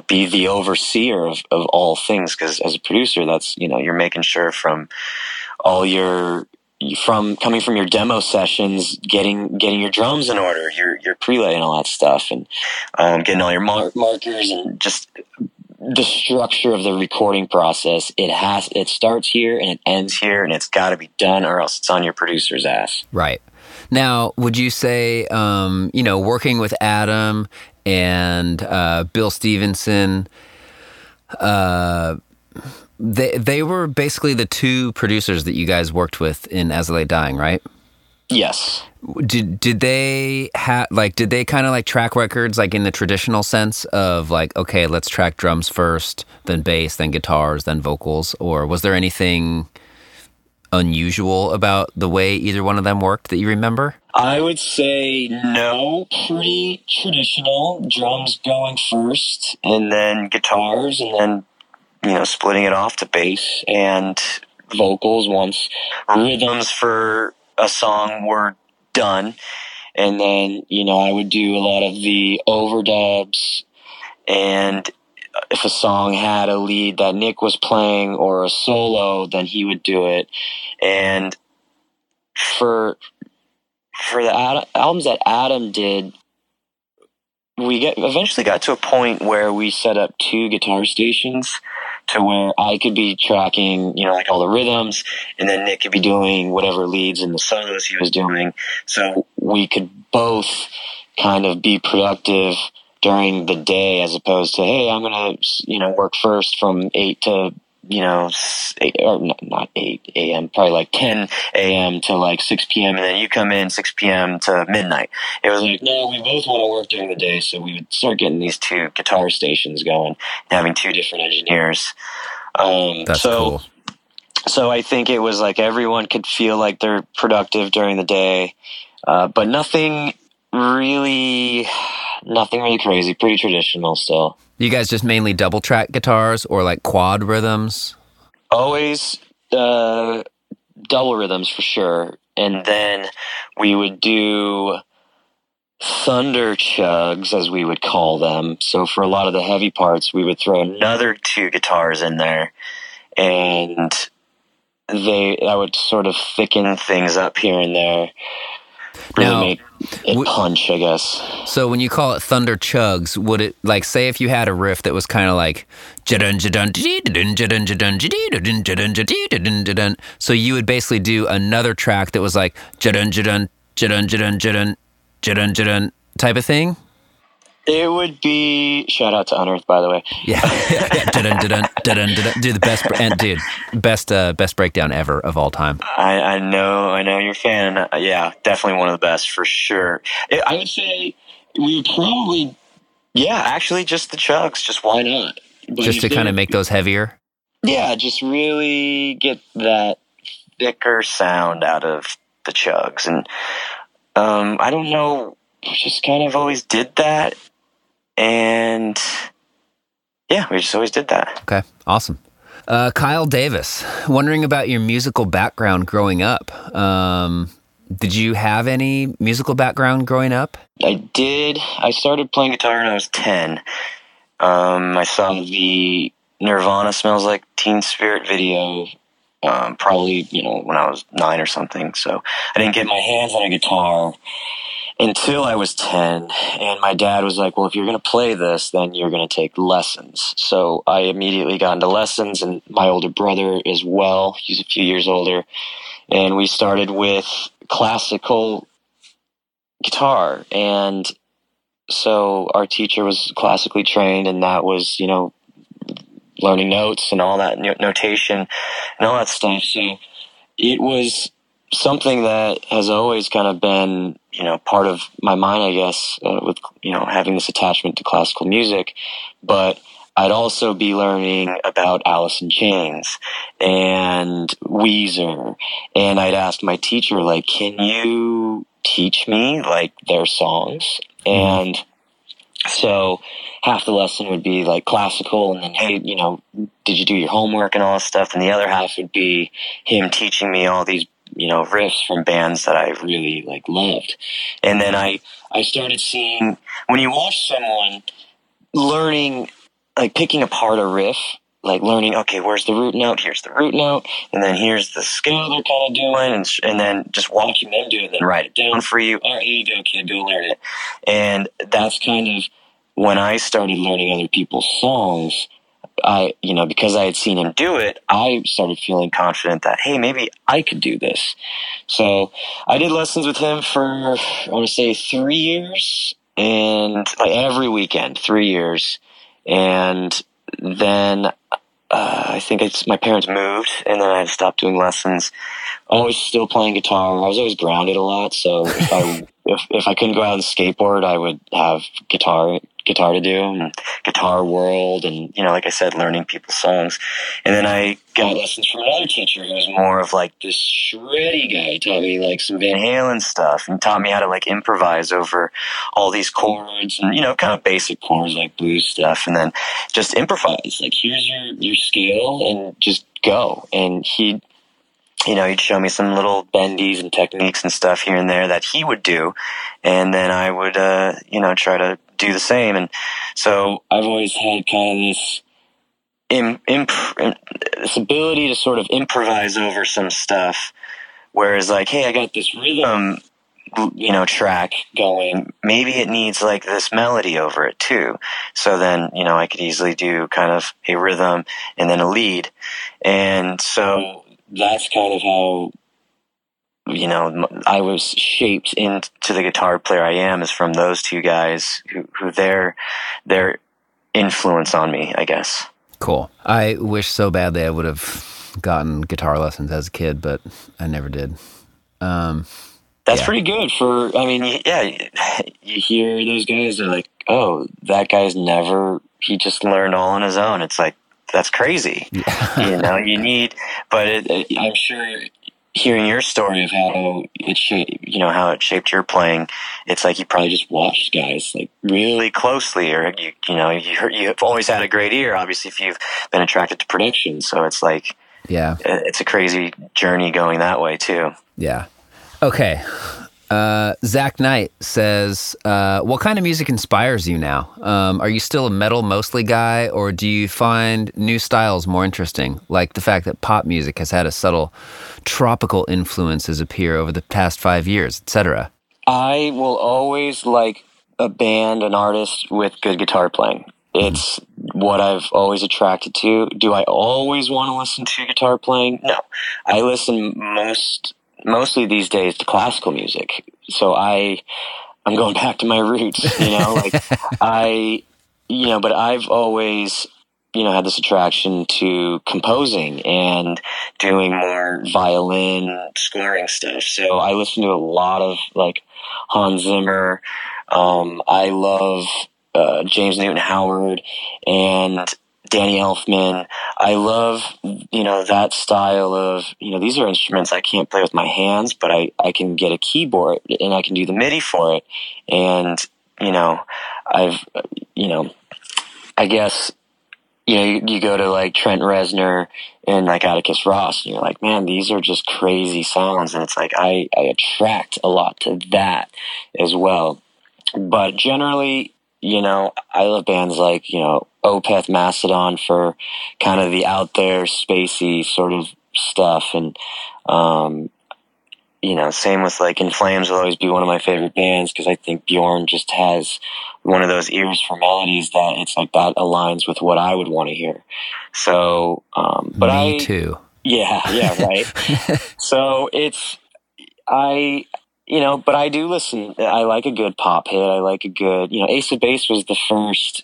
be the overseer of all things. Because as a producer, that's, you're making sure from all your... from coming from your demo sessions, getting your drums in order, your prelay and all that stuff, and getting all your markers and just the structure of the recording process. It starts here and it ends here, and it's got to be done, or else it's on your producer's ass. Right. Now, would you say working with Adam and Bill Stevenson? They were basically the two producers that you guys worked with in As I Lay Dying, right? Yes. Did they have did they kind of track records in the traditional sense of okay, let's track drums first, then bass, then guitars, then vocals, or was there anything unusual about the way either one of them worked that you remember? I would say no. Pretty traditional. Drums going first, and then guitars, and then splitting it off to bass and vocals once rhythms for a song were done. And then, I would do a lot of the overdubs, and if a song had a lead that Nick was playing or a solo, then he would do it. And for the albums that Adam did, we eventually got to a point where we set up two guitar stations to where I could be tracking, all the rhythms, and then Nick could be doing whatever leads and the solos he was doing. So we could both kind of be productive during the day, as opposed to, hey, I'm going to, work first from 8 to, 8, or not 8 a.m., probably 10 a.m. to 6 p.m., and then you come in 6 p.m. to midnight. It was no, we both want to work during the day, so we would start getting these two guitar stations going, having two different engineers. That's cool. So I think it was everyone could feel they're productive during the day, but nothing really crazy. Pretty traditional still. You guys just mainly double track guitars or quad rhythms? Always double rhythms for sure. And then we would do thunder chugs, as we would call them. So for a lot of the heavy parts, we would throw another two guitars in there, and that would sort of thicken things up here and there. Now, really make it punch, I guess. So when you call it thunder chugs, would it say if you had a riff that was kind of so you would basically do another track that was type of thing? It would be shout out to Unearth, by the way. Yeah, do the best, best breakdown ever of all time. I know you're a fan. Yeah, definitely one of the best for sure. I would say we probably, actually just the chugs. Just why not? But just to kind of make those heavier. Yeah, just really get that thicker sound out of the chugs, and I don't know, we just kind of always did that. And yeah, we just always did that. Okay, awesome. Kyle Davis, wondering about your musical background growing up. Did you have any musical background growing up? I did. I started playing guitar when I was 10. I saw the Nirvana Smells Like Teen Spirit video probably, when I was 9 or something. So I didn't get my hands on a guitar until I was 10, and my dad was well, if you're going to play this, then you're going to take lessons. So I immediately got into lessons, and my older brother as well. He's a few years older. And we started with classical guitar. And so our teacher was classically trained, and that was, learning notes and all that notation and all that stuff. So it was something that has always kind of been, part of my mind, I guess, with, having this attachment to classical music. But I'd also be learning about Alice in Chains and Weezer. And I'd ask my teacher, can you teach me, their songs? And so half the lesson would be, classical, and then, hey, did you do your homework and all that stuff? And the other half would be him teaching me all these riffs from bands that I really loved. And then I started seeing, when you watch someone learning, picking apart a riff, learning, okay, where's the root note? Here's the root note. And then here's the scale they're kind of doing. And then just watching them do it, then write it down for you. All right, here you go, kid, go learn it. And that's kind of when I started learning other people's songs. Because I had seen him do it, I started feeling confident that, hey, maybe I could do this. So I did lessons with him for, I want to say, 3 years, and every weekend, 3 years. And then I think it's my parents moved, and then I stopped doing lessons. Always still playing guitar. I was always grounded a lot, so if I couldn't go out and skateboard, I would have guitar to do, and Guitar World, and, you know, like I said, learning people's songs. And then I got lessons from another teacher who was more of like this shreddy guy. He taught me like some Van Halen stuff and taught me how to like improvise over all these chords and, you know, kind of basic chords like blues stuff, and then just improvise. Like, here's your scale and just go. And he, you know, he'd show me some little bendies and techniques and stuff here and there that he would do, and then I would, you know, try to do the same. And so I've always had kind of this this ability to sort of improvise over some stuff, whereas like, hey, I got this rhythm, you know, track going, maybe it needs like this melody over it too. So then, you know, I could easily do kind of a rhythm and then a lead. And so that's kind of how, you know, I was shaped into the guitar player I am, is from those two guys who their influence on me, I guess. Cool. I wish so badly I would have gotten guitar lessons as a kid, but I never did. That's pretty good for, I mean, yeah, you hear those guys, they're like, oh, that guy's never, he just learned all on his own. It's like, that's crazy. You know, you need, but I'm sure hearing your story of how it shaped, you know, how it shaped your playing, it's like you probably just watched guys like really closely, or you know, you've always had a great ear, obviously, if you've been attracted to production. So it's like, yeah, it's a crazy journey going that way too. Yeah. Okay. Zach Knight says, what kind of music inspires you now? Are you still a metal mostly guy, or do you find new styles more interesting? Like the fact that pop music has had a subtle tropical influences appear over the past 5 years, etc. I will always like a band, an artist with good guitar playing. It's what I've always attracted to. Do I always want to listen to guitar playing? No. I listen mostly these days to classical music. So I'm going back to my roots, you know, like you know, but I've always, you know, had this attraction to composing and doing more violin scoring stuff. So I listen to a lot of like Hans Zimmer. I love James Newton Howard and Danny Elfman. I love, you know, that style of, you know, these are instruments I can't play with my hands, but I can get a keyboard and I can do the MIDI for it. And, you know, I've, you know, I guess, you know, you go to like Trent Reznor and like Atticus Ross, and you're like, man, these are just crazy sounds. And it's like, I attract a lot to that as well. But generally, you know, I love bands like, you know, Opeth, Mastodon for kind of the out there, spacey sort of stuff. And, you know, same with like In Flames will always be one of my favorite bands, because I think Bjorn just has one of those ears for melodies that it's like that aligns with what I would want to hear. So, but me too. Yeah, right. So you know, but I do listen. I like a good pop hit. I like a good, you know, Ace of Base was the first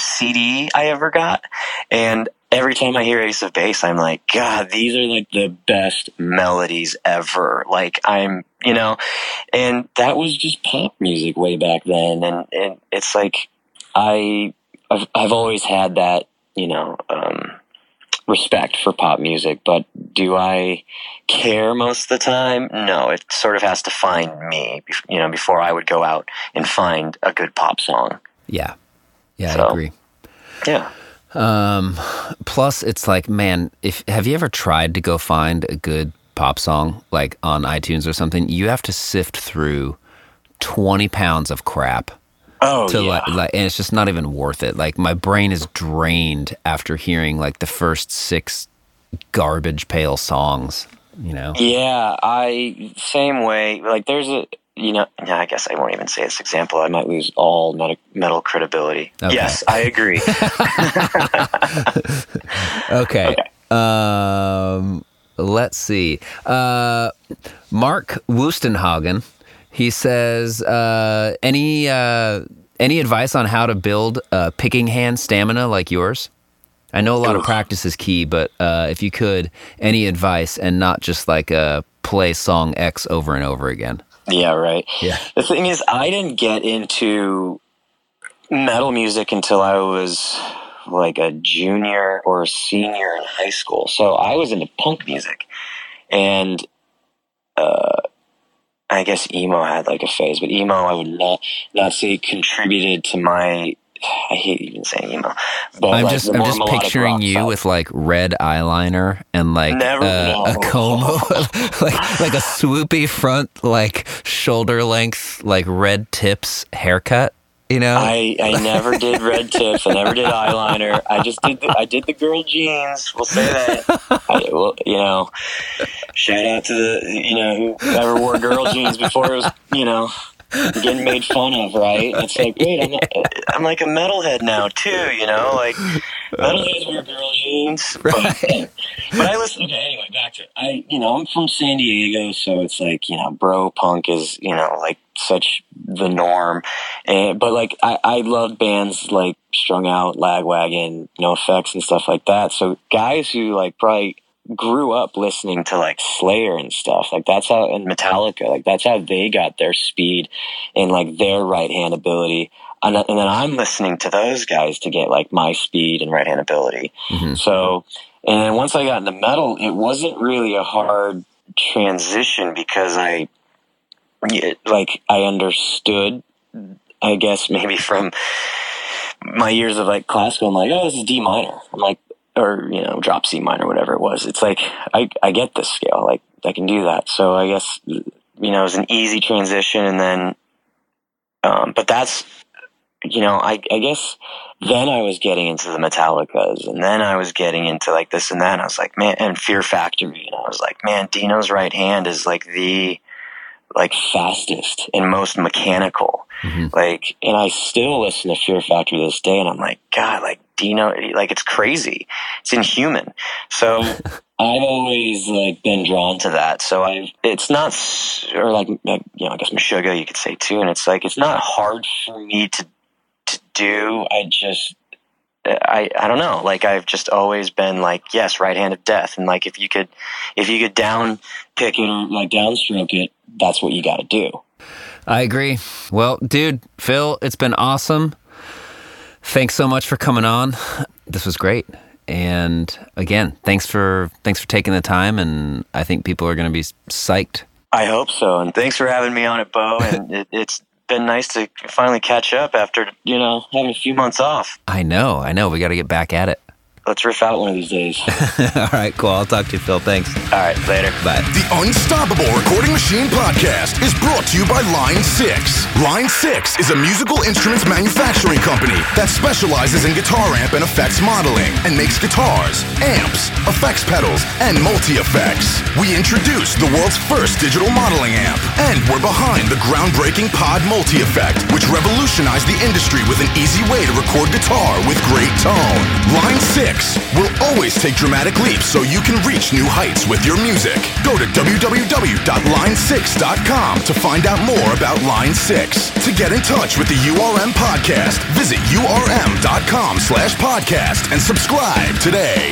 CD I ever got. And every time I hear Ace of Base, I'm like, God, these are like the best melodies ever. Like you know, and that was just pop music way back then. And it's like, I've always had that, you know, respect for pop music, but do I care most of the time? No, it sort of has to find me, you know, before I would go out and find a good pop song. Yeah. Yeah, so, I agree. Yeah. Plus it's like, man, have you ever tried to go find a good pop song, like on iTunes or something? You have to sift through 20 pounds of crap. Oh, to yeah. Like, and it's just not even worth it. Like, my brain is drained after hearing like the first 6 garbage pail songs, you know? Yeah, same way. Like, there's you know, I guess I won't even say this example. I might lose all metal credibility. Okay. Yes, I agree. Okay. Let's see. Mark Wustenhagen. He says, any advice on how to build a picking hand stamina like yours? I know a lot of practice is key, but if you could, any advice, and not just like play song X over and over again. Yeah, right. Yeah. The thing is, I didn't get into metal music until I was like a junior or a senior in high school. So I was into punk music. And I guess emo had like a phase, but emo I would not say contributed to my... I hate even saying emo. But I'm just picturing you with like red eyeliner and like a comb, like a swoopy front, like shoulder length, like red tips haircut. You know, I never did red tips. I never did eyeliner. I did the girl jeans. We'll say that. Shout out to whoever wore girl jeans before it was getting made fun of, right? It's like, wait, I'm like a metalhead now too, like metalheads wear girl jeans. Right. But I listen. Okay, anyway, back to it. I'm from San Diego, so it's like bro punk is like such the norm. But like I love bands like Strung Out, Lagwagon, NoFX, and stuff like that. So guys who like probably grew up listening to like Slayer and stuff like that's how, and Metallica, like that's how they got their speed and like their right hand ability, and then I'm listening to those guys to get like my speed and right hand ability. Mm-hmm. So, and then once I got into metal, it wasn't really a hard transition because I understood, I guess maybe from my years of like classical, I'm like, oh, this is D minor, I'm like, or drop C minor, whatever it was. It's like I get this scale, like I can do that. So I guess it was an easy transition, and then but that's I guess then I was getting into the Metallicas, and then I was getting into like this and that, and I was like, man, and Fear Factory, and I was like, man, Dino's right hand is like the fastest and most mechanical. Mm-hmm. Like, and I still listen to Fear Factory to this day, and I'm like, God, like Dino, like it's crazy, it's inhuman. So I've always like been drawn to that. So it's not, or I guess Meshuggah you could say too, and it's like it's not hard for me to do. I just I don't know. Like I've just always been like, yes, right hand of death, and like if you could down pick it or like downstroke it, that's what you got to do. I agree. Well, dude, Phil, it's been awesome. Thanks so much for coming on. This was great. And again, thanks for taking the time, and I think people are going to be psyched. I hope so. And thanks for having me on it, Beau. And it's been nice to finally catch up after, having a few months off. I know. We got to get back at it. Let's riff out one of these days. All right, cool. I'll talk to you, Phil. Thanks. All right, later. Bye. The Unstoppable Recording Machine Podcast is brought to you by Line 6. Line 6 is a musical instruments manufacturing company that specializes in guitar amp and effects modeling, and makes guitars, amps, effects pedals, and multi-effects. We introduced the world's first digital modeling amp, and we're behind the groundbreaking Pod Multi-Effect, which revolutionized the industry with an easy way to record guitar with great tone. Line 6 will always take dramatic leaps so you can reach new heights with your music. Go to www.line6.com to find out more about Line 6. To get in touch with the URM podcast, visit urm.com/podcast and subscribe today.